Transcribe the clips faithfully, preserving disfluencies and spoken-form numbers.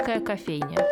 Шумерийская кофейня.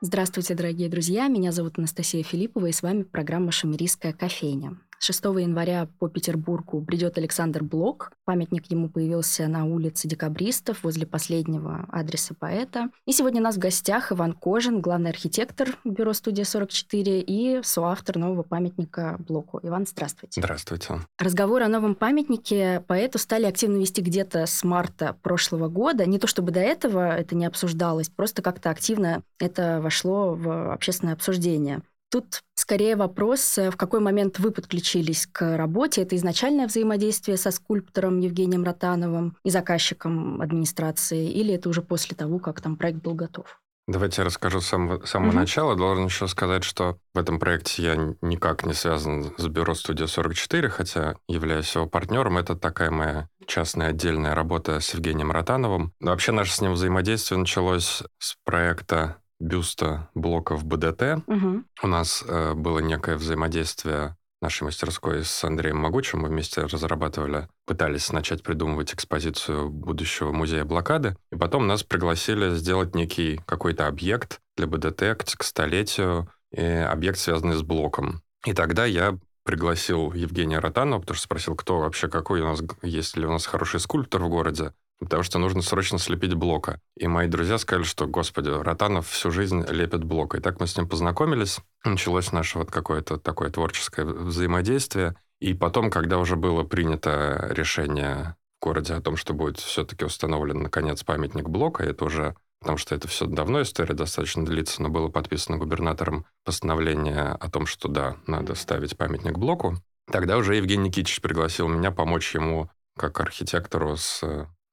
Здравствуйте, дорогие друзья! Меня зовут Анастасия Филиппова, и с вами программа «Шумерийская кофейня». шестого января по Петербургу придет Александр Блок. Памятник ему появился на улице Декабристов, возле последнего адреса поэта. И сегодня у нас в гостях Иван Кожин, главный архитектор бюро «Студия сорок четыре» и соавтор нового памятника Блоку. Иван, здравствуйте. Здравствуйте. Разговоры о новом памятнике поэту стали активно вести где-то с марта прошлого года. Не то чтобы до этого это не обсуждалось, просто как-то активно это вошло в общественное обсуждение. Тут скорее вопрос, в какой момент вы подключились к работе. Это изначальное взаимодействие со скульптором Евгением Ротановым и заказчиком администрации, или это уже после того, как там проект был готов? Давайте я расскажу с самого, самого mm-hmm. начала. Должен еще сказать, что в этом проекте я никак не связан с бюро «Студия сорок четыре», хотя являюсь его партнером. Это такая моя частная отдельная работа с Евгением Ротановым. Но вообще наше с ним взаимодействие началось с проекта бюста Блока в БДТ. Угу. У нас э, было некое взаимодействие нашей мастерской с Андреем Могучим. Мы вместе разрабатывали, пытались начать придумывать экспозицию будущего музея блокады. И потом нас пригласили сделать некий какой-то объект для БДТ к, к столетию, и объект, связанный с Блоком. И тогда я пригласил Евгения Ротанова, потому что спросил, кто вообще какой у нас, есть ли у нас хороший скульптор в городе, потому что нужно срочно слепить Блока. И мои друзья сказали, что, господи, Ротанов всю жизнь лепит Блока. И так мы с ним познакомились. Началось наше вот какое-то такое творческое взаимодействие. И потом, когда уже было принято решение в городе о том, что будет все-таки установлен, наконец, памятник Блока, это уже... Потому что это все давно история достаточно длится, но было подписано губернатором постановление о том, что да, надо ставить памятник Блоку. Тогда уже Евгений Никитич пригласил меня помочь ему как архитектору с...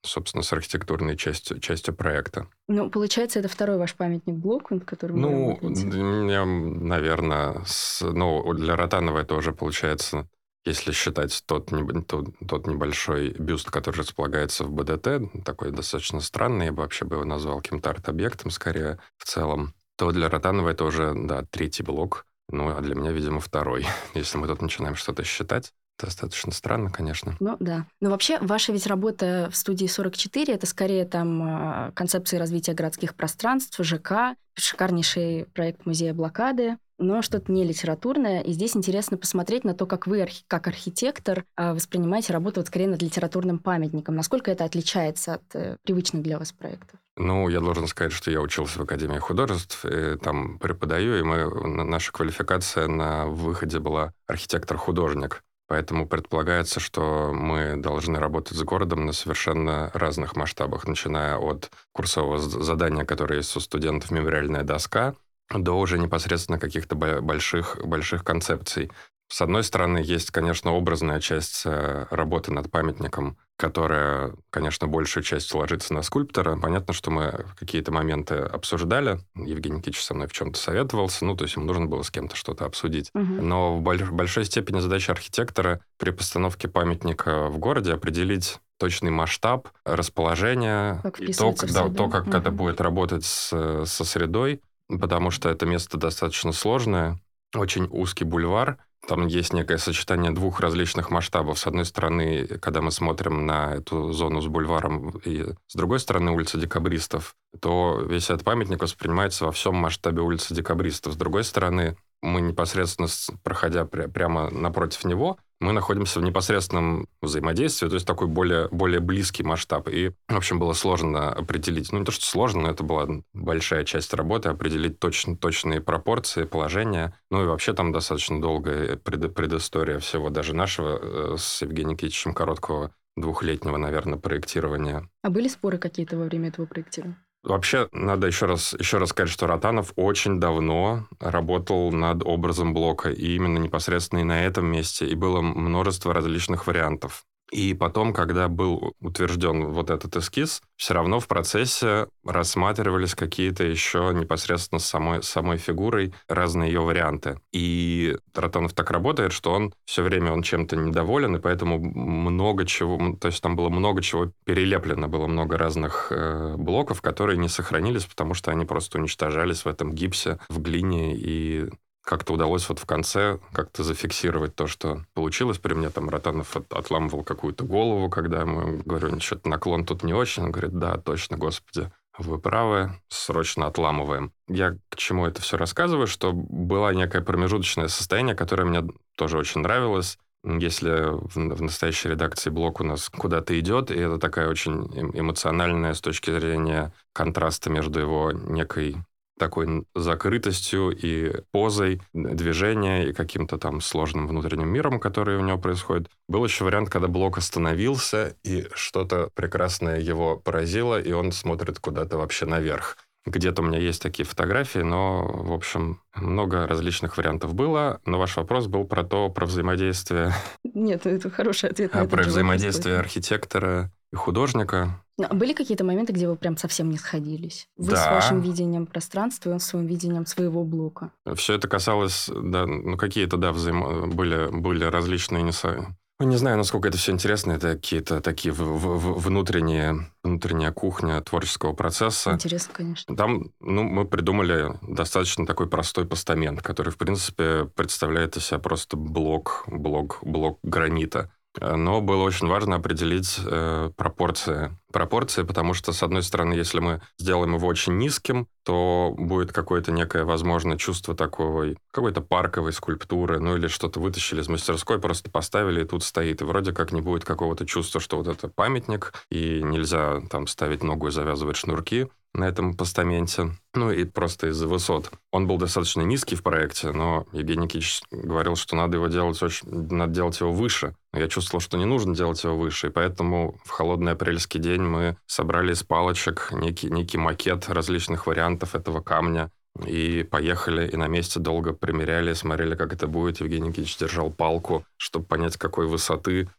собственно, с архитектурной частью, частью проекта. Ну, получается, это второй ваш памятник Блоку, который вы Ну, я, наверное, с, ну, для Ротанова это уже получается, если считать тот, тот, тот небольшой бюст, который располагается в БДТ, такой достаточно странный, я бы вообще бы его назвал каким-то арт-объектом скорее в целом, то для Ротанова это уже, да, третий Блок, ну, а для меня, видимо, второй, если мы тут начинаем что-то считать. Достаточно странно, конечно. Ну, да. Но вообще, ваша ведь работа в студии сорок четыре, это скорее там концепции развития городских пространств, ЖК, шикарнейший проект музея блокады, но что-то не литературное. И здесь интересно посмотреть на то, как вы, как архитектор, воспринимаете работу вот скорее над литературным памятником. Насколько это отличается от привычных для вас проектов? Ну, я должен сказать, что я учился в Академии художеств, и там преподаю, и мы, наша квалификация на выходе была архитектор-художник. Поэтому предполагается, что мы должны работать с городом на совершенно разных масштабах, начиная от курсового задания, которое есть у студентов «Мемориальная доска», до уже непосредственно каких-то больших, больших концепций. С одной стороны, есть, конечно, образная часть работы над памятником, которая, конечно, большую часть ложится на скульптора. Понятно, что мы какие-то моменты обсуждали. Евгений Никитич со мной в чем-то советовался, ну, то есть ему нужно было с кем-то что-то обсудить. Угу. Но в большой степени задача архитектора при постановке памятника в городе определить точный масштаб, расположение, как и то, да, то, как угу. это будет работать с, со средой, потому что это место достаточно сложное, очень узкий бульвар. Там есть некое сочетание двух различных масштабов. С одной стороны, когда мы смотрим на эту зону с бульваром, и с другой стороны улица Декабристов, то весь этот памятник воспринимается во всем масштабе улицы Декабристов. С другой стороны, мы непосредственно, проходя пря- прямо напротив него, мы находимся в непосредственном взаимодействии, то есть такой более, более близкий масштаб. И, в общем, было сложно определить, ну не то, что сложно, но это была большая часть работы, определить точно, точные пропорции, положения. Ну и вообще там достаточно долгая пред, предыстория всего, даже нашего с Евгением Никитичем короткого двухлетнего, наверное, проектирования. А были споры какие-то во время этого проектирования? Вообще, надо еще раз, еще раз сказать, что Ротанов очень давно работал над образом Блока, и именно непосредственно и на этом месте, и было множество различных вариантов. И потом, когда был утвержден вот этот эскиз, все равно в процессе рассматривались какие-то еще непосредственно с самой, самой фигурой разные ее варианты. И Ротанов так работает, что он все время он чем-то недоволен, и поэтому много чего, то есть там было много чего перелеплено, было много разных э, блоков, которые не сохранились, потому что они просто уничтожались в этом гипсе, в глине и... как-то удалось вот в конце как-то зафиксировать то, что получилось. При мне там Ротанов от, отламывал какую-то голову, когда ему говорю, что-то наклон тут не очень. Он говорит, да, точно, господи, вы правы, срочно отламываем. Я к чему это все рассказываю, что было некое промежуточное состояние, которое мне тоже очень нравилось. Если в настоящей редакции Блок у нас куда-то идет, и это такая очень эмоциональная с точки зрения контраста между его некой такой закрытостью и позой движения и каким-то там сложным внутренним миром, который у него происходит. Был еще вариант, когда Блок остановился, и что-то прекрасное его поразило, и он смотрит куда-то вообще наверх. Где-то у меня есть такие фотографии, но, в общем, много различных вариантов было. Но ваш вопрос был про то, про взаимодействие... Нет, это хороший ответ. На про взаимодействие архитектора и художника. А были какие-то моменты, где вы прям совсем не сходились? Вы да. с вашим видением пространства, и он с своим видением своего блока. Все это касалось... Да, ну, какие-то, да, взаимо... были, были различные несоответствия. Не знаю, насколько это все интересно. Это какие-то такие в- в- внутренние, внутренняя кухня творческого процесса. Интересно, конечно. Там ну, мы придумали достаточно такой простой постамент, который, в принципе, представляет из себя просто блок, блок, блок гранита. Но было очень важно определить э, пропорции. Пропорции, потому что, с одной стороны, если мы сделаем его очень низким, то будет какое-то некое, возможно, чувство такой, какой-то парковой скульптуры, ну или что-то вытащили из мастерской, просто поставили, и тут стоит. И вроде как не будет какого-то чувства, что вот это памятник, и нельзя там ставить ногу и завязывать шнурки на этом постаменте. Ну и просто из-за высот. Он был достаточно низкий в проекте, но Евгений Никитич говорил, что надо его делать очень, надо делать его выше. Я чувствовал, что не нужно делать его выше, и поэтому в холодный апрельский день мы собрали из палочек некий, некий макет различных вариантов этого камня и поехали, и на месте долго примеряли, смотрели, как это будет. Евгений Никитич держал палку, чтобы понять, какой высоты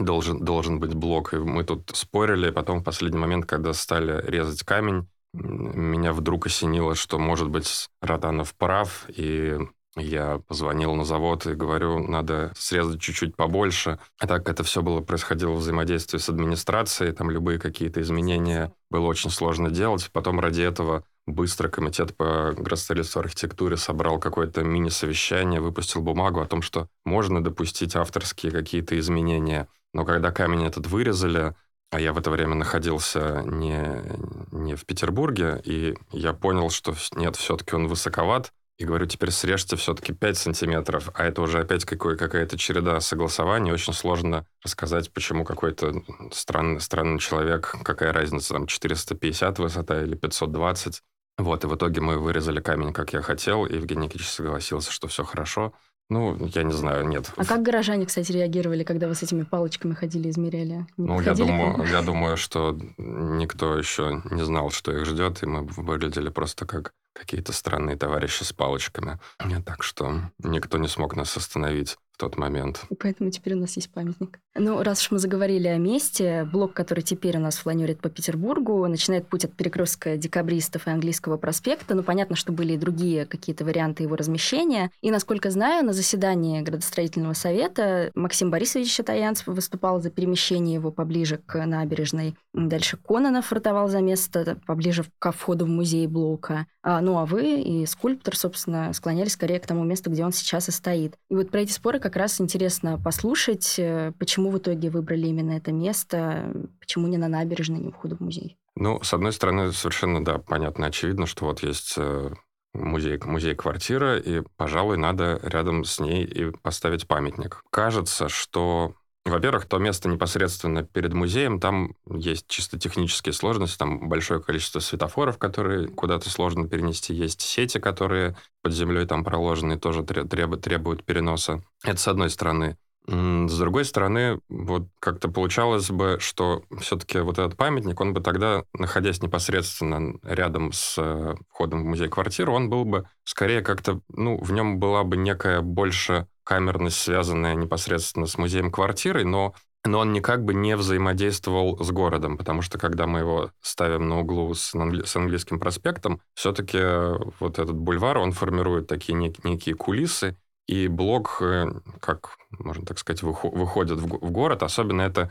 должен, должен быть блок. И мы тут спорили, и потом в последний момент, когда стали резать камень, меня вдруг осенило, что, может быть, Ротанов прав, и я позвонил на завод и говорю, надо срезать чуть-чуть побольше. А так это все было происходило в взаимодействии с администрацией, там любые какие-то изменения было очень сложно делать. Потом ради этого быстро комитет по градостроительству и архитектуре собрал какое-то мини-совещание, выпустил бумагу о том, что можно допустить авторские какие-то изменения. Но когда камень этот вырезали, а я в это время находился не, не в Петербурге, и я понял, что нет, все-таки он высоковат, и говорю, теперь срежьте все-таки пять сантиметров, а это уже опять какой, какая-то череда согласований, очень сложно рассказать, почему какой-то странный, странный человек, какая разница, там, четыреста пятьдесят высота или пятьсот двадцать. Вот, и в итоге мы вырезали камень, как я хотел, и Евгений Никитич согласился, что все хорошо. Ну, я не знаю, нет. А как горожане, кстати, реагировали, когда вы с этими палочками ходили, измеряли? Не ну, я думаю, я думаю, что никто еще не знал, что их ждет, и мы выглядели просто как какие-то странные товарищи с палочками. Так что никто не смог нас остановить в тот момент. И поэтому теперь у нас есть памятник. Ну, раз уж мы заговорили о месте, блок, который теперь у нас фланирует по Петербургу, начинает путь от перекрестка Декабристов и Английского проспекта. Ну, понятно, что были и другие какие-то варианты его размещения. И, насколько знаю, на заседании градостроительного совета Максим Борисович Атаянцев выступал за перемещение его поближе к набережной. Дальше Кононов ротовал за место поближе ко входу в музей Блока. Ну, а вы и скульптор, собственно, склонялись скорее к тому месту, где он сейчас и стоит. И вот про эти споры как раз интересно послушать, почему в итоге выбрали именно это место, почему не на набережной, не у входа в музей. Ну, с одной стороны, совершенно, да, понятно, очевидно, что вот есть музей, музей-квартира, и, пожалуй, надо рядом с ней и поставить памятник. Кажется, что... Во-первых, то место непосредственно перед музеем, там есть чисто технические сложности, там большое количество светофоров, которые куда-то сложно перенести, есть сети, которые под землей там проложены, тоже требуют, требуют переноса. Это с одной стороны. С другой стороны, вот как-то получалось бы, что все-таки вот этот памятник, он бы тогда, находясь непосредственно рядом с входом в музей-квартиру, он был бы скорее как-то, ну, в нем была бы некая больше камерность, связанная непосредственно с музеем-квартирой, но, но он никак бы не взаимодействовал с городом, потому что когда мы его ставим на углу с, англи- с Английским проспектом, все-таки вот этот бульвар, он формирует такие нек- некие кулисы, и Блок, как можно так сказать, выходит в город. Особенно это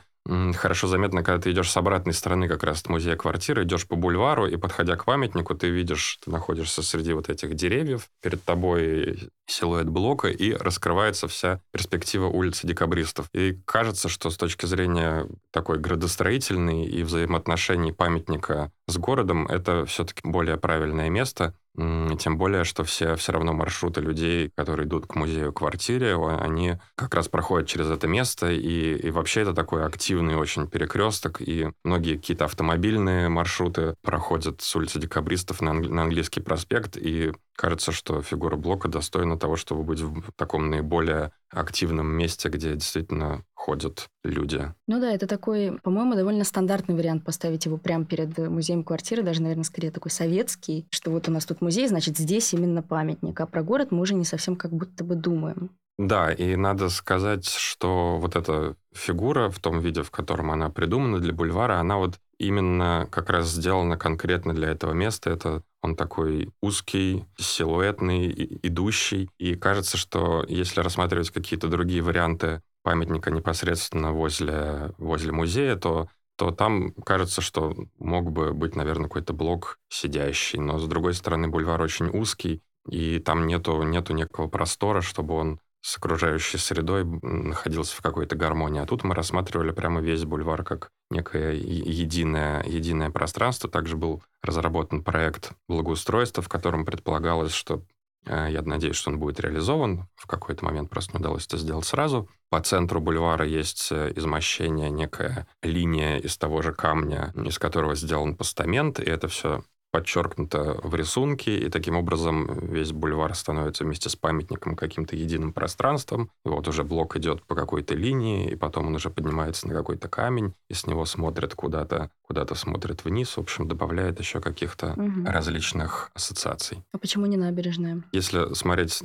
хорошо заметно, когда ты идешь с обратной стороны как раз от музея-квартиры, идешь по бульвару, и, подходя к памятнику, ты видишь, ты находишься среди вот этих деревьев. Перед тобой силуэт Блока, и раскрывается вся перспектива улицы Декабристов. И кажется, что с точки зрения такой градостроительной и взаимоотношений памятника с городом, это все-таки более правильное место. Тем более, что все все равно маршруты людей, которые идут к музею-квартире, они как раз проходят через это место, и, и вообще это такой активный очень перекресток, и многие какие-то автомобильные маршруты проходят с улицы Декабристов на, Англи- на Английский проспект, и кажется, что фигура Блока достойна того, чтобы быть в таком наиболее активном месте, где действительно ходят люди. Ну да, это такой, по-моему, довольно стандартный вариант поставить его прямо перед музеем квартиры, даже, наверное, скорее такой советский, что вот у нас тут музей, значит, здесь именно памятник, а про город мы уже не совсем как будто бы думаем. Да, и надо сказать, что вот эта фигура в том виде, в котором она придумана для бульвара, она вот именно как раз сделана конкретно для этого места. Это он такой узкий, силуэтный, идущий. И кажется, что если рассматривать какие-то другие варианты памятника непосредственно возле, возле музея, то, то там кажется, что мог бы быть, наверное, какой-то блок сидящий. Но, с другой стороны, бульвар очень узкий, и там нету, нету некого простора, чтобы он с окружающей средой находился в какой-то гармонии. А тут мы рассматривали прямо весь бульвар как некое единое, единое пространство. Также был разработан проект благоустройства, в котором предполагалось, что, я надеюсь, что он будет реализован, в какой-то момент просто не удалось это сделать сразу. По центру бульвара есть измощение, некая линия из того же камня, из которого сделан постамент, и это все подчеркнуто в рисунке, и таким образом весь бульвар становится вместе с памятником каким-то единым пространством. И вот уже Блок идет по какой-то линии, и потом он уже поднимается на какой-то камень, и с него смотрит куда-то, куда-то смотрит вниз, в общем, добавляет еще каких-то угу. различных ассоциаций. А почему не набережная? Если смотреть,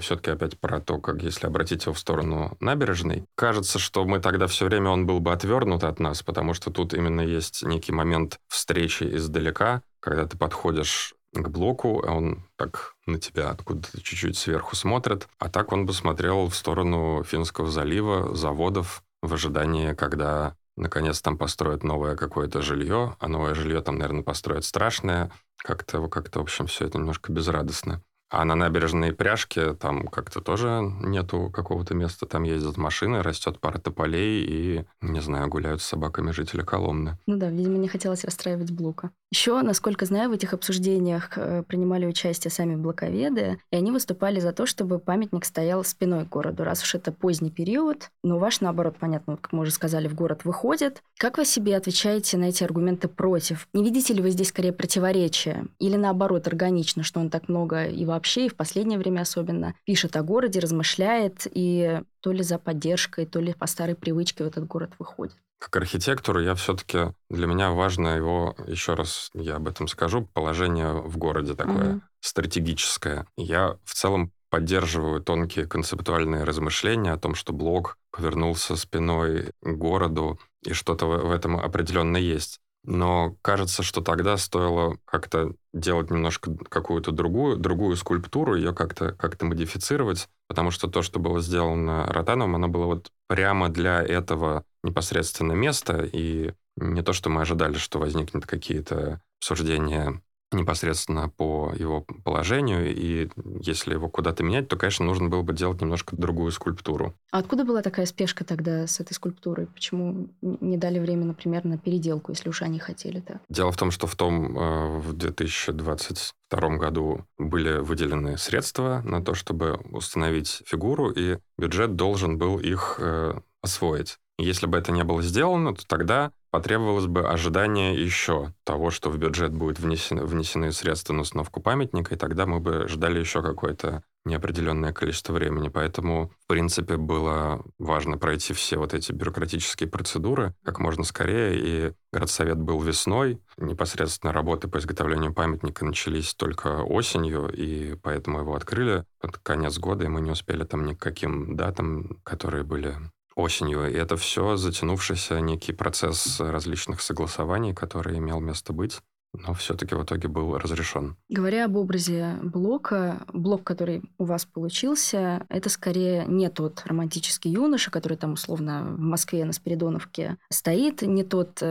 все-таки опять про то, как если обратить его в сторону набережной, кажется, что мы тогда все время он был бы отвернут от нас, потому что тут именно есть некий момент встречи издалека, когда ты подходишь к Блоку, он так на тебя откуда-то чуть-чуть сверху смотрит, а так он бы смотрел в сторону Финского залива, заводов, в ожидании, когда наконец там построят новое какое-то жилье, а новое жилье там, наверное, построят страшное, как-то, как-то, в общем, все это немножко безрадостно. А на набережной Пряжке там как-то тоже нету какого-то места. Там ездят машины, растет пара тополей и, не знаю, гуляют с собаками жители Коломны. Ну да, видимо, не хотелось расстраивать Блока. Еще, насколько знаю, в этих обсуждениях принимали участие сами блоковеды, и они выступали за то, чтобы памятник стоял спиной к городу, раз уж это поздний период. Но ваш, наоборот, понятно, как мы уже сказали, в город выходит. Как вы себе отвечаете на эти аргументы против? Не видите ли вы здесь скорее противоречия? Или, наоборот, органично, что он так много и вообще вообще, и в последнее время особенно, пишет о городе, размышляет, и то ли за поддержкой, то ли по старой привычке в этот город выходит. Как архитектору я все-таки... Для меня важно его, еще раз я об этом скажу, положение в городе такое mm-hmm. стратегическое. Я в целом поддерживаю тонкие концептуальные размышления о том, что Блок повернулся спиной к городу, и что-то в этом определенно есть. Но кажется, что тогда стоило как-то делать немножко какую-то другую, другую скульптуру, ее как-то, как-то модифицировать, потому что то, что было сделано Ротановым, оно было вот прямо для этого непосредственно места, и не то, что мы ожидали, что возникнут какие-то обсуждения непосредственно по его положению, и если его куда-то менять, то, конечно, нужно было бы делать немножко другую скульптуру. А откуда была такая спешка тогда с этой скульптурой? Почему не дали время, например, на переделку, если уж они хотели так? Дело в том, что в том, э, в две тысячи двадцать втором году были выделены средства на то, чтобы установить фигуру, и бюджет должен был их э, освоить. Если бы это не было сделано, то тогда потребовалось бы ожидание еще того, что в бюджет будут внесены, внесены средства на установку памятника, и тогда мы бы ждали еще какое-то неопределенное количество времени. Поэтому, в принципе, было важно пройти все вот эти бюрократические процедуры как можно скорее, и городсовет был весной, непосредственно работы по изготовлению памятника начались только осенью, и поэтому его открыли под конец года, и мы не успели там ни к каким датам, которые были... осенью. И это все затянувшийся некий процесс различных согласований, который имел место быть. но все-таки в итоге был разрешен. Говоря об образе Блока, Блок, который у вас получился, это скорее не тот романтический юноша, который там условно в Москве на Спиридоновке стоит, не тот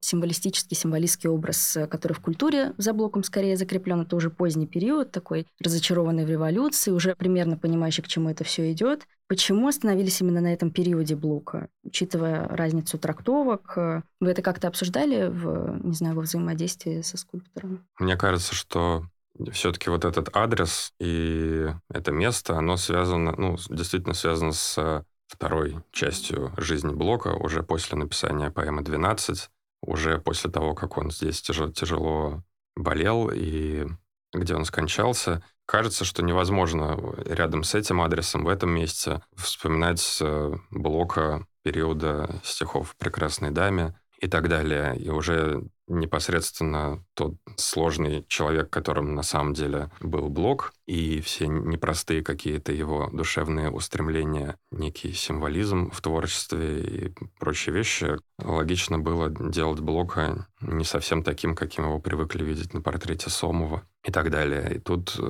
символистический, символистский образ, который в культуре за Блоком скорее закреплен. Это уже поздний период, такой разочарованный в революции, уже примерно понимающий, к чему это все идет. Почему остановились именно на этом периоде Блока, учитывая разницу трактовок? Вы это как-то обсуждали в, не знаю, во взаимодействии со скульптором? Мне кажется, что все-таки вот этот адрес и это место, оно связано, ну, действительно связано с второй частью жизни Блока, уже после написания поэмы «двенадцать», уже после того, как он здесь тяжело, тяжело болел и где он скончался. Кажется, что невозможно рядом с этим адресом в этом месте вспоминать Блока периода стихов «Прекрасной даме» и так далее. И уже непосредственно тот сложный человек, которым на самом деле был Блок, и все непростые какие-то его душевные устремления, некий символизм в творчестве и прочие вещи, логично было делать Блока не совсем таким, каким его привыкли видеть на портрете Сомова и так далее. И тут,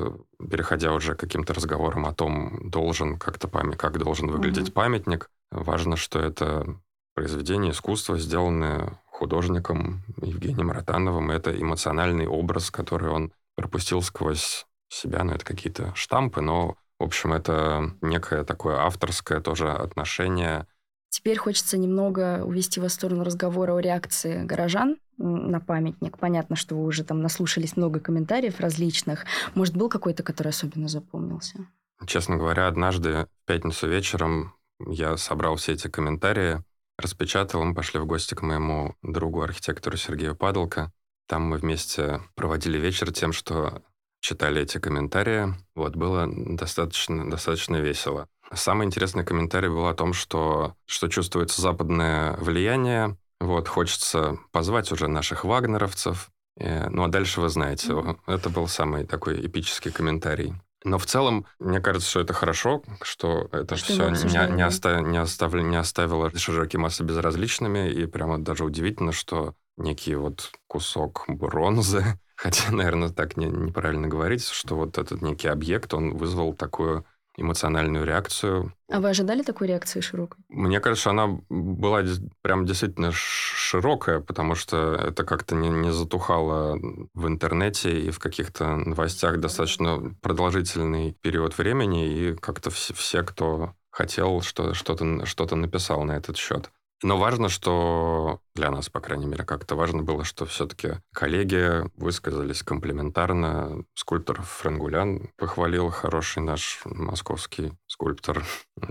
переходя уже к каким-то разговорам о том, должен как-то память, как должен выглядеть mm-hmm. памятник, важно, что это произведение искусства, сделанное художником Евгением Ротановым. Это эмоциональный образ, который он пропустил сквозь себя. Ну, это какие-то штампы, но, в общем, это некое такое авторское тоже отношение. Теперь хочется немного увести вас в сторону разговора о реакции горожан на памятник. Понятно, что вы уже там наслушались много комментариев различных. Может, был какой-то, который особенно запомнился? Честно говоря, однажды в пятницу вечером я собрал все эти комментарии, распечатал, мы пошли в гости к моему другу, архитектору Сергею Падалко. Там мы вместе проводили вечер тем, что читали эти комментарии. Вот, было достаточно, достаточно весело. Самый интересный комментарий был о том, что, что чувствуется западное влияние. Вот, хочется позвать уже наших вагнеровцев. Ну, а дальше вы знаете. Это был самый такой эпический комментарий. Но в целом, мне кажется, что это хорошо, что это что все не, не, оста- не, оставлю, не оставило широкие массы безразличными, и прямо даже удивительно, что некий вот кусок бронзы, хотя, наверное, так не, неправильно говорить, что вот этот некий объект, он вызвал такую эмоциональную реакцию. А вы ожидали такой реакции широкой? Мне кажется, она была прям действительно широкая, потому что это как-то не, не затухало в интернете и в каких-то новостях достаточно продолжительный период времени, и как-то все, все кто хотел, что, что-то, что-то написал на этот счет. Но важно, что для нас, по крайней мере, как-то важно было, что все-таки коллеги высказались комплиментарно. Скульптор Франгулян похвалил, хороший наш московский скульптор.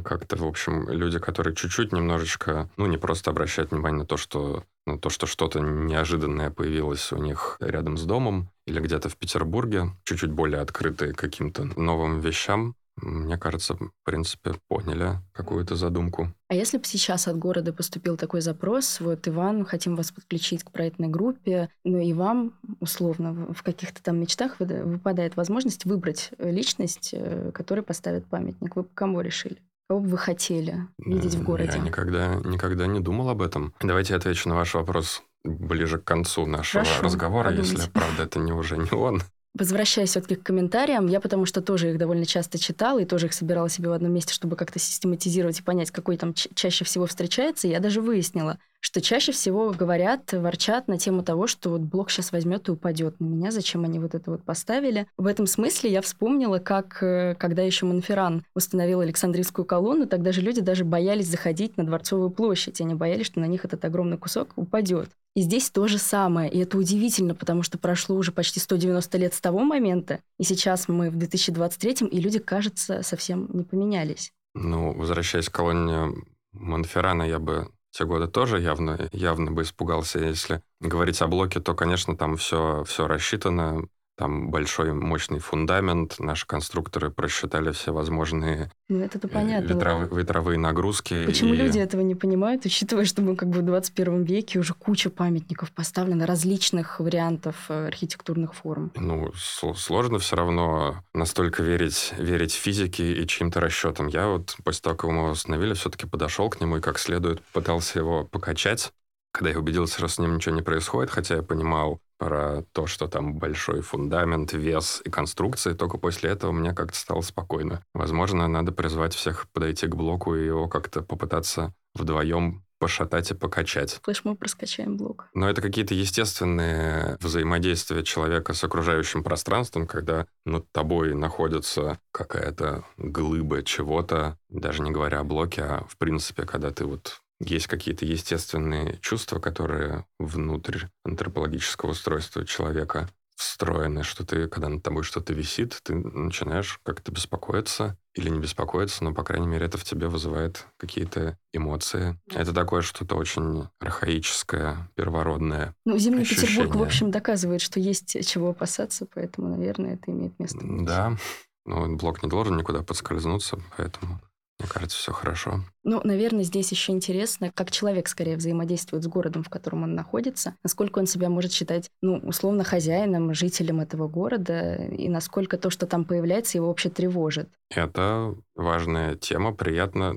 Как-то, в общем, люди, которые чуть-чуть немножечко, ну, не просто обращают внимание на то, что, на то, что что-то неожиданное появилось у них рядом с домом или где-то в Петербурге, чуть-чуть более открытые к каким-то новым вещам, мне кажется, в принципе, поняли какую-то задумку. А если бы сейчас от города поступил такой запрос, вот, Иван, хотим вас подключить к проектной группе, но и вам, условно, в каких-то там мечтах выпадает возможность выбрать личность, которой поставит памятник. Вы по кому решили? Кого бы вы хотели видеть в городе? Я никогда, никогда не думал об этом. Давайте я отвечу на ваш вопрос ближе к концу нашего Хорошо, разговора, подумайте. Если, правда, это не уже не он. Возвращаясь все-таки к комментариям, я потому что тоже их довольно часто читала и тоже их собирала себе в одном месте, чтобы как-то систематизировать и понять, какой там ча- чаще всего встречается, я даже выяснила, что чаще всего говорят, ворчат на тему того, что вот Блок сейчас возьмет и упадет на меня, зачем они вот это вот поставили. В этом смысле я вспомнила, как когда еще Монферран установил Александрийскую колонну, тогда же люди даже боялись заходить на Дворцовую площадь, они боялись, что на них этот огромный кусок упадет. И здесь то же самое, и это удивительно, потому что прошло уже почти сто девяносто лет с того момента, и сейчас мы в две тысячи двадцать третьем, и люди, кажется, совсем не поменялись. Ну, возвращаясь к колонне Монферрана, я бы те годы тоже явно, явно бы испугался. Если говорить о Блоке, то, конечно, там все, все рассчитано. Там большой мощный фундамент. Наши конструкторы просчитали все возможные ну, это-то понятно, ветровые, да. ветровые нагрузки. Почему и... люди этого не понимают, учитывая, что мы как бы в двадцать первом веке уже куча памятников поставлена, различных вариантов архитектурных форм? Ну, с- сложно все равно настолько верить, верить физике и чьим-то расчетам. Я вот после того, как мы его установили, все-таки подошел к нему и как следует пытался его покачать. Когда я убедился, что с ним ничего не происходит, хотя я понимал, про то, что там большой фундамент, вес и конструкции, только после этого мне как-то стало спокойно. Возможно, надо призвать всех подойти к Блоку и его как-то попытаться вдвоем пошатать и покачать. Флешмоб раскачаем Блок. Но это какие-то естественные взаимодействия человека с окружающим пространством, когда над тобой находится какая-то глыба чего-то, даже не говоря о Блоке, а в принципе, когда ты вот... Есть какие-то естественные чувства, которые внутрь антропологического устройства человека встроены, что ты, когда над тобой что-то висит, ты начинаешь как-то беспокоиться или не беспокоиться, но, по крайней мере, это в тебе вызывает какие-то эмоции. Это такое что-то очень архаическое, первородное. Ну, зимний ощущение. Петербург, в общем, доказывает, что есть чего опасаться, поэтому, наверное, это имеет место быть. Да, но Блок не должен никуда подскользнуться, поэтому... Мне кажется, все хорошо. Ну, наверное, здесь еще интересно, как человек скорее взаимодействует с городом, в котором он находится, насколько он себя может считать, ну, условно, хозяином, жителем этого города, и насколько то, что там появляется, его вообще тревожит. Это важная тема. Приятно,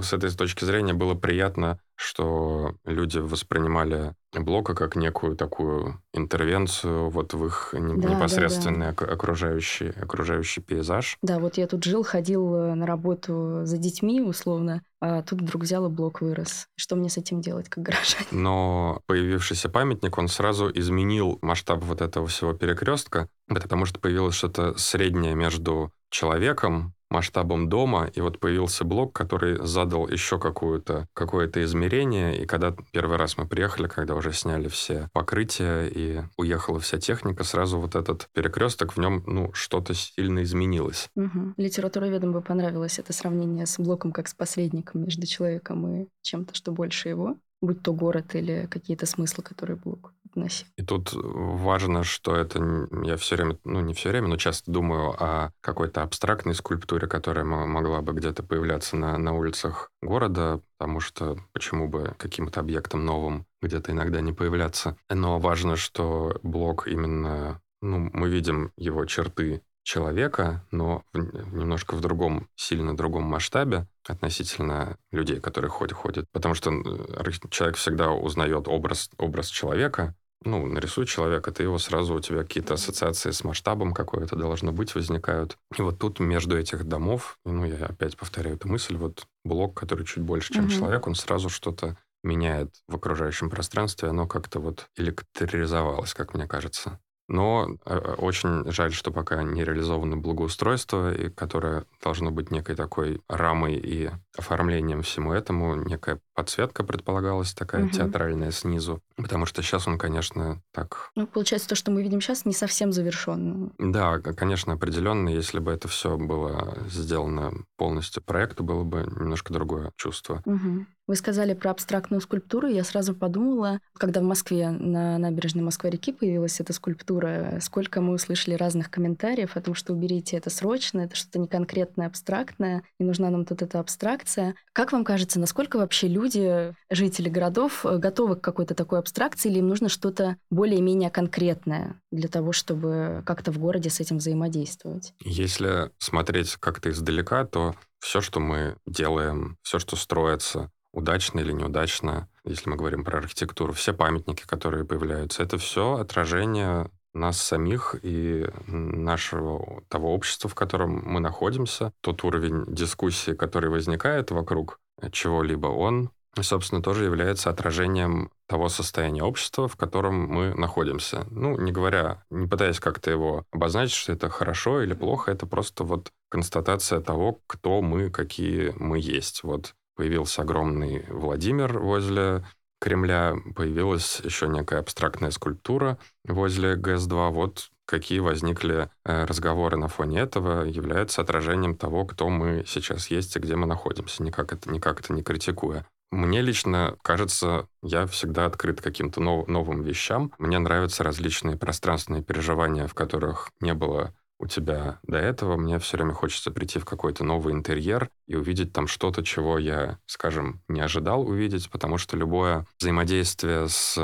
с этой точки зрения было приятно, что люди воспринимали Блока как некую такую интервенцию вот в их да, непосредственный да, да. окружающий, окружающий пейзаж. Да, вот я тут жил, ходил на работу за детьми, условно, а тут вдруг взял и Блок вырос. Что мне с этим делать, как горожанин? Но появившийся памятник, он сразу изменил масштаб вот этого всего перекрестка, потому что появилось что-то среднее между человеком, масштабом дома, и вот появился Блок, который задал еще какую-то, какое-то измерение, и когда первый раз мы приехали, когда уже сняли все покрытия и уехала вся техника, сразу вот этот перекресток, в нем, ну, что-то сильно изменилось. Угу. Литературоведам бы понравилось это сравнение с Блоком как с посредником между человеком и чем-то, что больше его, будь то город или какие-то смыслы, которые Блок носил. И тут важно, что это я все время, ну не все время, но часто думаю о какой-то абстрактной скульптуре, которая могла бы где-то появляться на, на улицах города, потому что почему бы каким-то объектом новым где-то иногда не появляться. Но важно, что Блок именно, ну мы видим его черты человека, но немножко в другом, сильно другом масштабе относительно людей, которые ходят, ходят. Потому что человек всегда узнает образ, образ человека. Ну, нарисуй человека, ты его сразу, у тебя какие-то ассоциации с масштабом какое-то должно быть, возникают. И вот тут между этих домов, ну, я опять повторяю эту мысль, вот Блок, который чуть больше, чем угу. человек, он сразу что-то меняет в окружающем пространстве, оно как-то вот электризовалось, как мне кажется. Но очень жаль, что пока не реализовано благоустройство, и которое должно быть некой такой рамой и оформлением всему этому. Некая подсветка предполагалась, такая угу. театральная снизу. Потому что сейчас он, конечно, так... Ну, получается, то, что мы видим сейчас, не совсем завершён. Да, конечно, определенно. Если бы это все было сделано полностью проекту, было бы немножко другое чувство. Угу. Вы сказали про абстрактную скульптуру, я сразу подумала, когда в Москве на набережной Москва-реки появилась эта скульптура, сколько мы услышали разных комментариев о том, что уберите это срочно, это что-то неконкретное, абстрактное, не нужна нам тут эта абстракция. Как вам кажется, насколько вообще люди, жители городов, готовы к какой-то такой абстракции, или им нужно что-то более-менее конкретное для того, чтобы как-то в городе с этим взаимодействовать? Если смотреть как-то издалека, то все, что мы делаем, все, что строится, удачно или неудачно, если мы говорим про архитектуру, все памятники, которые появляются, это все отражение нас самих и нашего того общества, в котором мы находимся. Тот уровень дискуссии, который возникает вокруг чего-либо, он, собственно, тоже является отражением того состояния общества, в котором мы находимся. Ну, не говоря, не пытаясь как-то его обозначить, что это хорошо или плохо, это просто вот констатация того, кто мы, какие мы есть. Вот. Появился огромный Владимир возле Кремля, появилась еще некая абстрактная скульптура возле ГЭС-два. Вот какие возникли разговоры на фоне этого, являются отражением того, кто мы сейчас есть и где мы находимся, никак это, никак это не критикуя. Мне лично кажется, я всегда открыт каким-то нов, новым вещам. Мне нравятся различные пространственные переживания, в которых не было... у тебя до этого, мне все время хочется прийти в какой-то новый интерьер и увидеть там что-то, чего я, скажем, не ожидал увидеть, потому что любое взаимодействие с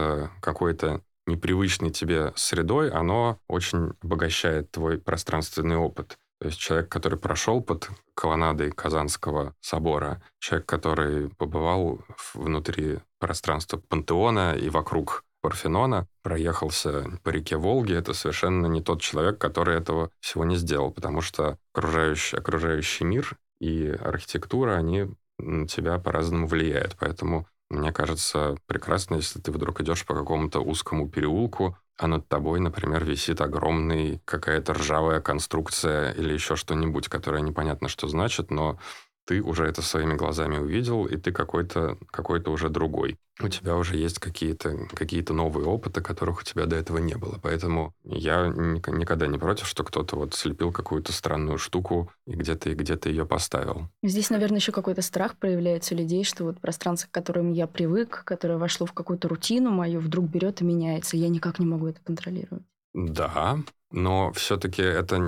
какой-то непривычной тебе средой, оно очень обогащает твой пространственный опыт. То есть человек, который прошел под колоннадой Казанского собора, человек, который побывал внутри пространства Пантеона и вокруг Парфенона, проехался по реке Волге, это совершенно не тот человек, который этого всего не сделал, потому что окружающий, окружающий мир и архитектура, они на тебя по-разному влияют. Поэтому, мне кажется, прекрасно, если ты вдруг идешь по какому-то узкому переулку, а над тобой, например, висит огромный какая-то ржавая конструкция или еще что-нибудь, которое непонятно, что значит, но ты уже это своими глазами увидел, и ты какой-то, какой-то уже другой. У тебя уже есть какие-то, какие-то новые опыты, которых у тебя до этого не было. Поэтому я никогда не против, что кто-то вот слепил какую-то странную штуку и где-то, и где-то ее поставил. Здесь, наверное, еще какой-то страх проявляется у людей, что вот пространство, к которому я привык, которое вошло в какую-то рутину мою, вдруг берет и меняется. Я никак не могу это контролировать. Да, но все-таки это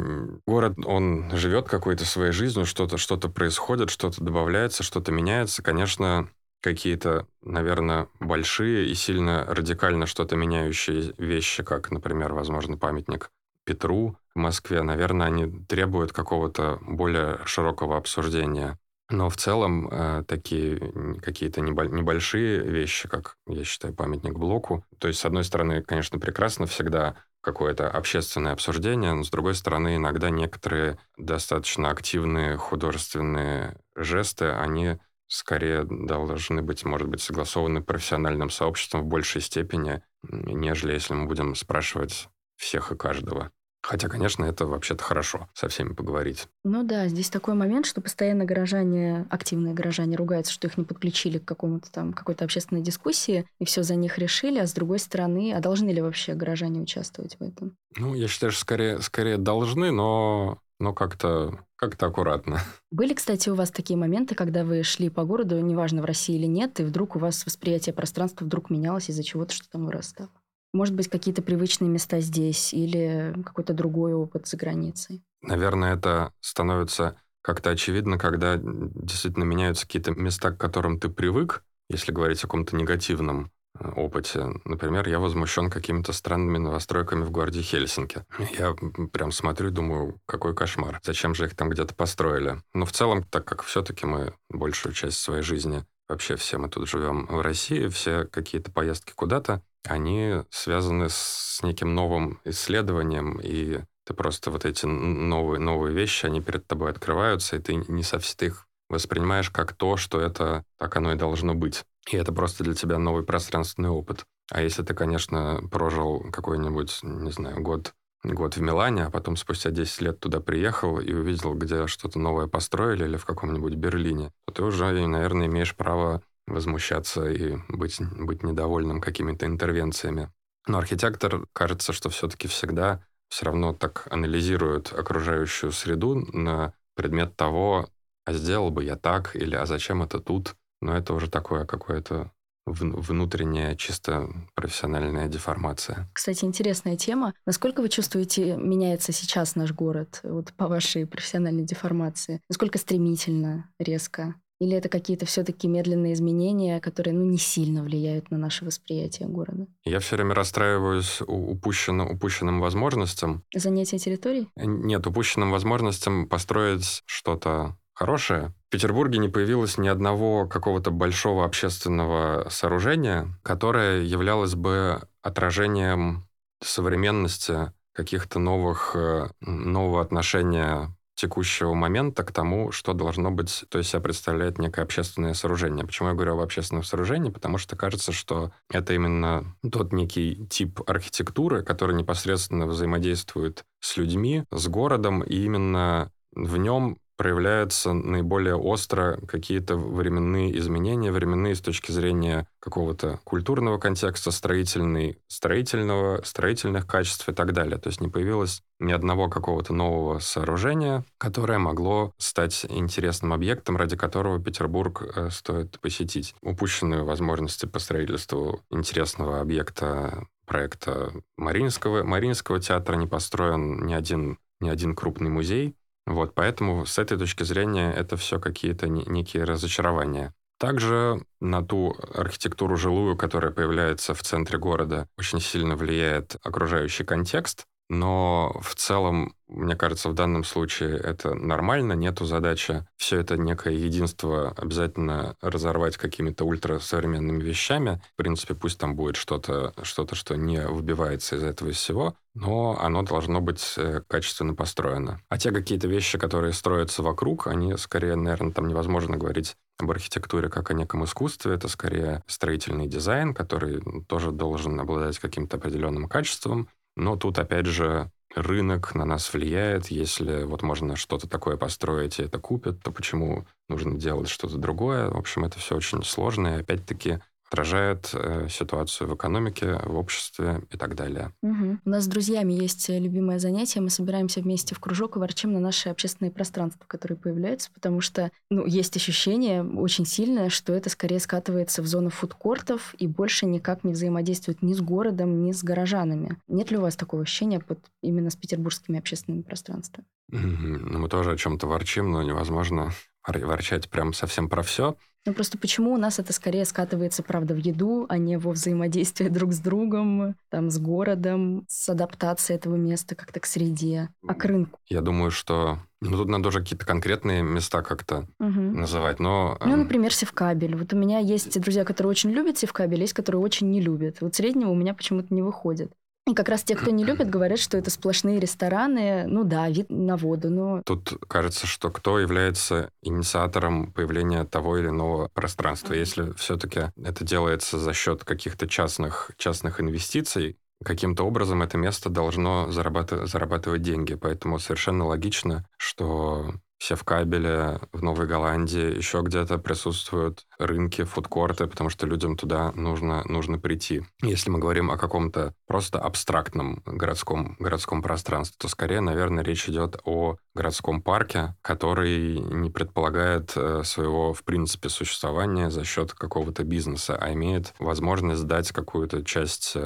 город, он живет какой-то своей жизнью, что-то, что-то происходит, что-то добавляется, что-то меняется. Конечно, какие-то, наверное, большие и сильно радикально что-то меняющие вещи, как, например, возможно, памятник Петру в Москве, наверное, они требуют какого-то более широкого обсуждения. Но в целом э, такие какие-то небольшие вещи, как, я считаю, памятник Блоку. То есть, с одной стороны, конечно, прекрасно всегда какое-то общественное обсуждение, но, с другой стороны, иногда некоторые достаточно активные художественные жесты, они скорее должны быть, может быть, согласованы профессиональным сообществом в большей степени, нежели если мы будем спрашивать всех и каждого. Хотя, конечно, это вообще-то хорошо, со всеми поговорить. Ну да, здесь такой момент, что постоянно горожане, активные горожане ругаются, что их не подключили к какому-то там, какой-то общественной дискуссии, и все за них решили, а с другой стороны, а должны ли вообще горожане участвовать в этом? Ну, я считаю, что скорее, скорее должны, но, но как-то, как-то аккуратно. Были, кстати, у вас такие моменты, когда вы шли по городу, неважно, в России или нет, и вдруг у вас восприятие пространства вдруг менялось из-за чего-то, что там вырастало? Может быть, какие-то привычные места здесь или какой-то другой опыт за границей? Наверное, это становится как-то очевидно, когда действительно меняются какие-то места, к которым ты привык, если говорить о каком-то негативном опыте. Например, я возмущен какими-то странными новостройками в городе Хельсинки. Я прям смотрю и думаю, какой кошмар. Зачем же их там где-то построили? Но в целом, так как все-таки мы большую часть своей жизни, вообще все мы тут живем в России, все какие-то поездки куда-то, они связаны с неким новым исследованием, и ты просто вот эти новые, новые вещи, они перед тобой открываются, и ты не совсем ты их воспринимаешь как то, что это так оно и должно быть. И это просто для тебя новый пространственный опыт. А если ты, конечно, прожил какой-нибудь, не знаю, год, год в Милане, а потом спустя десять лет туда приехал и увидел, где что-то новое построили или в каком-нибудь Берлине, то ты уже, наверное, имеешь право возмущаться и быть, быть недовольным какими-то интервенциями. Но архитектор, кажется, что все-таки всегда все равно так анализирует окружающую среду на предмет того, а сделал бы я так, или а зачем это тут? Но это уже такое какое-то внутренняя, чисто профессиональная деформация. Кстати, интересная тема. Насколько вы чувствуете, меняется сейчас наш город вот, по вашей профессиональной деформации? Насколько стремительно, резко? Или это какие-то все-таки медленные изменения, которые, ну, не сильно влияют на наше восприятие города? Я все время расстраиваюсь упущено, упущенным возможностям. Занятия территорий? Нет, упущенным возможностям построить что-то хорошее. В Петербурге не появилось ни одного какого-то большого общественного сооружения, которое являлось бы отражением современности, каких-то новых, нового отношения текущего момента к тому, что должно быть, то есть себя представляет некое общественное сооружение. Почему я говорю об общественном сооружении? Потому что кажется, что это именно тот некий тип архитектуры, который непосредственно взаимодействует с людьми, с городом, и именно в нем проявляются наиболее остро какие-то временные изменения, временные с точки зрения какого-то культурного контекста, строительный, строительного, строительных качеств и так далее. То есть не появилось ни одного какого-то нового сооружения, которое могло стать интересным объектом, ради которого Петербург стоит посетить. Упущенные возможности по строительству интересного объекта проекта Мариинского, Мариинского театра, не построен ни один, ни один крупный музей. Вот, поэтому с этой точки зрения это все какие-то некие разочарования. Также на ту архитектуру жилую, которая появляется в центре города, очень сильно влияет окружающий контекст. Но в целом, мне кажется, в данном случае это нормально. Нету задачи все это некое единство обязательно разорвать какими-то ультрасовременными вещами. В принципе, пусть там будет что-то, что-то, что не выбивается из этого всего, но оно должно быть качественно построено. А те какие-то вещи, которые строятся вокруг, они скорее, наверное, там невозможно говорить об архитектуре как о неком искусстве. Это скорее строительный дизайн, который тоже должен обладать каким-то определенным качеством. Но тут, опять же, рынок на нас влияет. Если вот можно что-то такое построить и это купят, то почему нужно делать что-то другое? В общем, это все очень сложно и, опять-таки, отражает э, ситуацию в экономике, в обществе и так далее. Угу. У нас с друзьями есть любимое занятие. Мы собираемся вместе в кружок и ворчим на наши общественные пространства, которые появляются, потому что ну, есть ощущение очень сильное, что это скорее скатывается в зону фудкортов и больше никак не взаимодействует ни с городом, ни с горожанами. Нет ли у вас такого ощущения под, именно с петербургскими общественными пространствами? Угу. Ну, мы тоже о чем-то ворчим, но невозможно ворчать прям совсем про все. Ну просто почему у нас это скорее скатывается, правда, в еду, а не во взаимодействие друг с другом, там, с городом, с адаптацией этого места как-то к среде, а к рынку? Я думаю, что... Ну, тут надо уже какие-то конкретные места как-то угу. называть, но... Ну, например, Севкабель. Вот у меня есть друзья, которые очень любят Севкабель, есть, которые очень не любят. Вот среднего у меня почему-то не выходит. И как раз те, кто не любит, говорят, что это сплошные рестораны, ну да, вид на воду, но... Тут кажется, что кто является инициатором появления того или иного пространства. Если все-таки это делается за счет каких-то частных, частных инвестиций, каким-то образом это место должно зарабатывать, зарабатывать деньги. Поэтому совершенно логично, что... Севкабеле, в Новой Голландии, еще где-то присутствуют рынки, фудкорты, потому что людям туда нужно, нужно прийти. Если мы говорим о каком-то просто абстрактном городском, городском пространстве, то скорее, наверное, речь идет о городском парке, который не предполагает своего, в принципе, существования за счет какого-то бизнеса, а имеет возможность дать какую-то часть...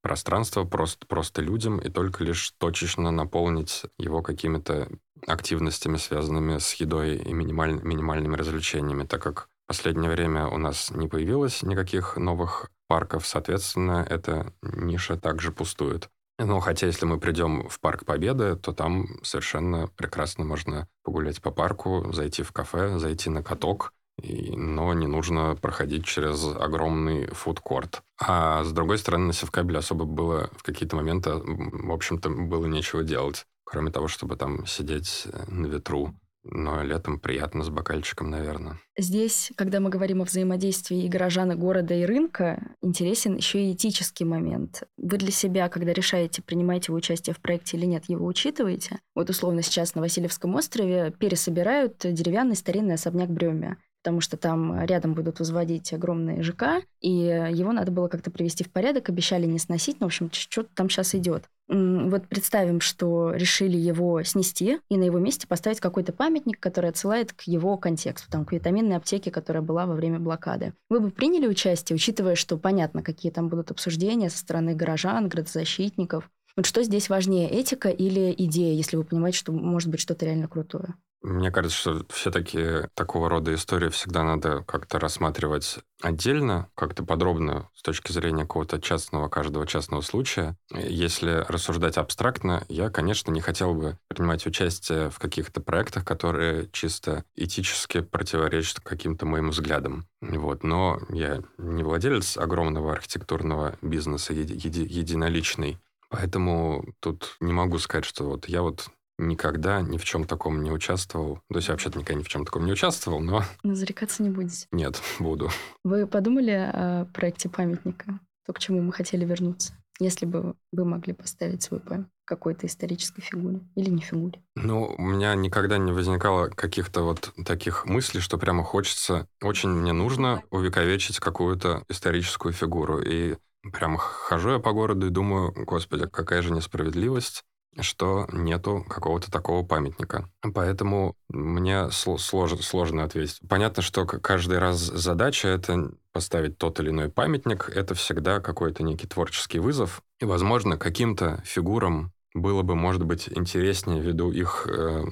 пространство просто, просто людям и только лишь точечно наполнить его какими-то активностями, связанными с едой и минималь, минимальными развлечениями, так как в последнее время у нас не появилось никаких новых парков, соответственно, эта ниша также пустует. Ну, хотя если мы придем в Парк Победы, то там совершенно прекрасно можно погулять по парку, зайти в кафе, зайти на каток, И, но не нужно проходить через огромный фудкорт. А с другой стороны, на Севкабеле особо было в какие-то моменты, в общем-то, было нечего делать, кроме того, чтобы там сидеть на ветру. Но летом приятно с бокальчиком, наверное. Здесь, когда мы говорим о взаимодействии и горожан, и города, и рынка, интересен еще и этический момент. Вы для себя, когда решаете, принимаете вы участие в проекте или нет, его учитываете? Вот условно сейчас на Васильевском острове пересобирают деревянный старинный особняк Брёме, потому что там рядом будут возводить огромные ЖК, и его надо было как-то привести в порядок, обещали не сносить, но, в общем, что-то там сейчас идет. Вот представим, что решили его снести и на его месте поставить какой-то памятник, который отсылает к его контексту, там, к витаминной аптеке, которая была во время блокады. Вы бы приняли участие, учитывая, что понятно, какие там будут обсуждения со стороны горожан, градозащитников? Вот что здесь важнее, этика или идея, если вы понимаете, что может быть что-то реально крутое? Мне кажется, что все-таки такого рода истории всегда надо как-то рассматривать отдельно, как-то подробно с точки зрения какого-то частного, каждого частного случая. Если рассуждать абстрактно, я, конечно, не хотел бы принимать участие в каких-то проектах, которые чисто этически противоречат каким-то моим взглядам. Вот. Но я не владелец огромного архитектурного бизнеса, еди- еди- единоличный, поэтому тут не могу сказать, что вот я вот... никогда ни в чем таком не участвовал. То есть я вообще-то никогда ни в чем таком не участвовал, но... Но зарекаться не будете? Нет, буду. Вы подумали о проекте памятника? То, к чему мы хотели вернуться? Если бы вы могли поставить свой памятник какой-то исторической фигуре или не фигуре? Ну, у меня никогда не возникало каких-то вот таких мыслей, что прямо хочется... Очень мне нужно увековечить какую-то историческую фигуру. И прямо хожу я по городу и думаю, господи, какая же несправедливость, что нету какого-то такого памятника. Поэтому мне сложно, сложно ответить. Понятно, что каждый раз задача — это поставить тот или иной памятник. Это всегда какой-то некий творческий вызов. И, возможно, каким-то фигурам было бы, может быть, интереснее ввиду их э,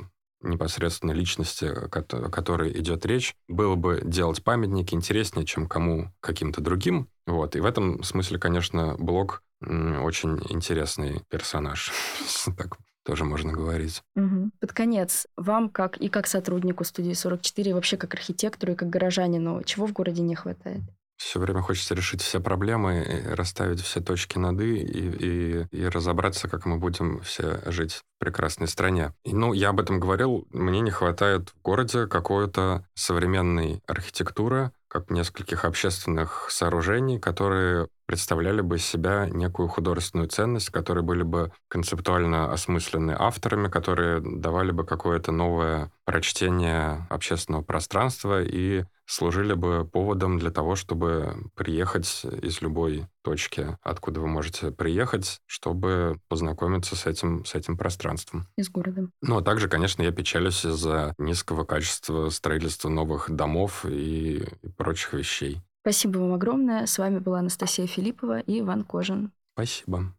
непосредственно личности, о которой идет речь, было бы делать памятники интереснее, чем кому каким-то другим. Вот. И в этом смысле, конечно, Блок очень интересный персонаж, так тоже можно говорить. Угу. Под конец, вам как и как сотруднику студии сорок четыре, и вообще как архитектору и как горожанину, чего в городе не хватает? Все время хочется решить все проблемы, расставить все точки над «и» и, и, и разобраться, как мы будем все жить в прекрасной стране. И, ну, я об этом говорил, мне не хватает в городе какой-то современной архитектуры, как нескольких общественных сооружений, которые представляли бы из себя некую художественную ценность, которые были бы концептуально осмыслены авторами, которые давали бы какое-то новое прочтение общественного пространства и служили бы поводом для того, чтобы приехать из любой точки, откуда вы можете приехать, чтобы познакомиться с этим, с этим пространством. И с городом. Ну, а также, конечно, я печалюсь из-за низкого качества строительства новых домов и, и прочих вещей. Спасибо вам огромное. С вами была Анастасия Филиппова и Иван Кожин. Спасибо.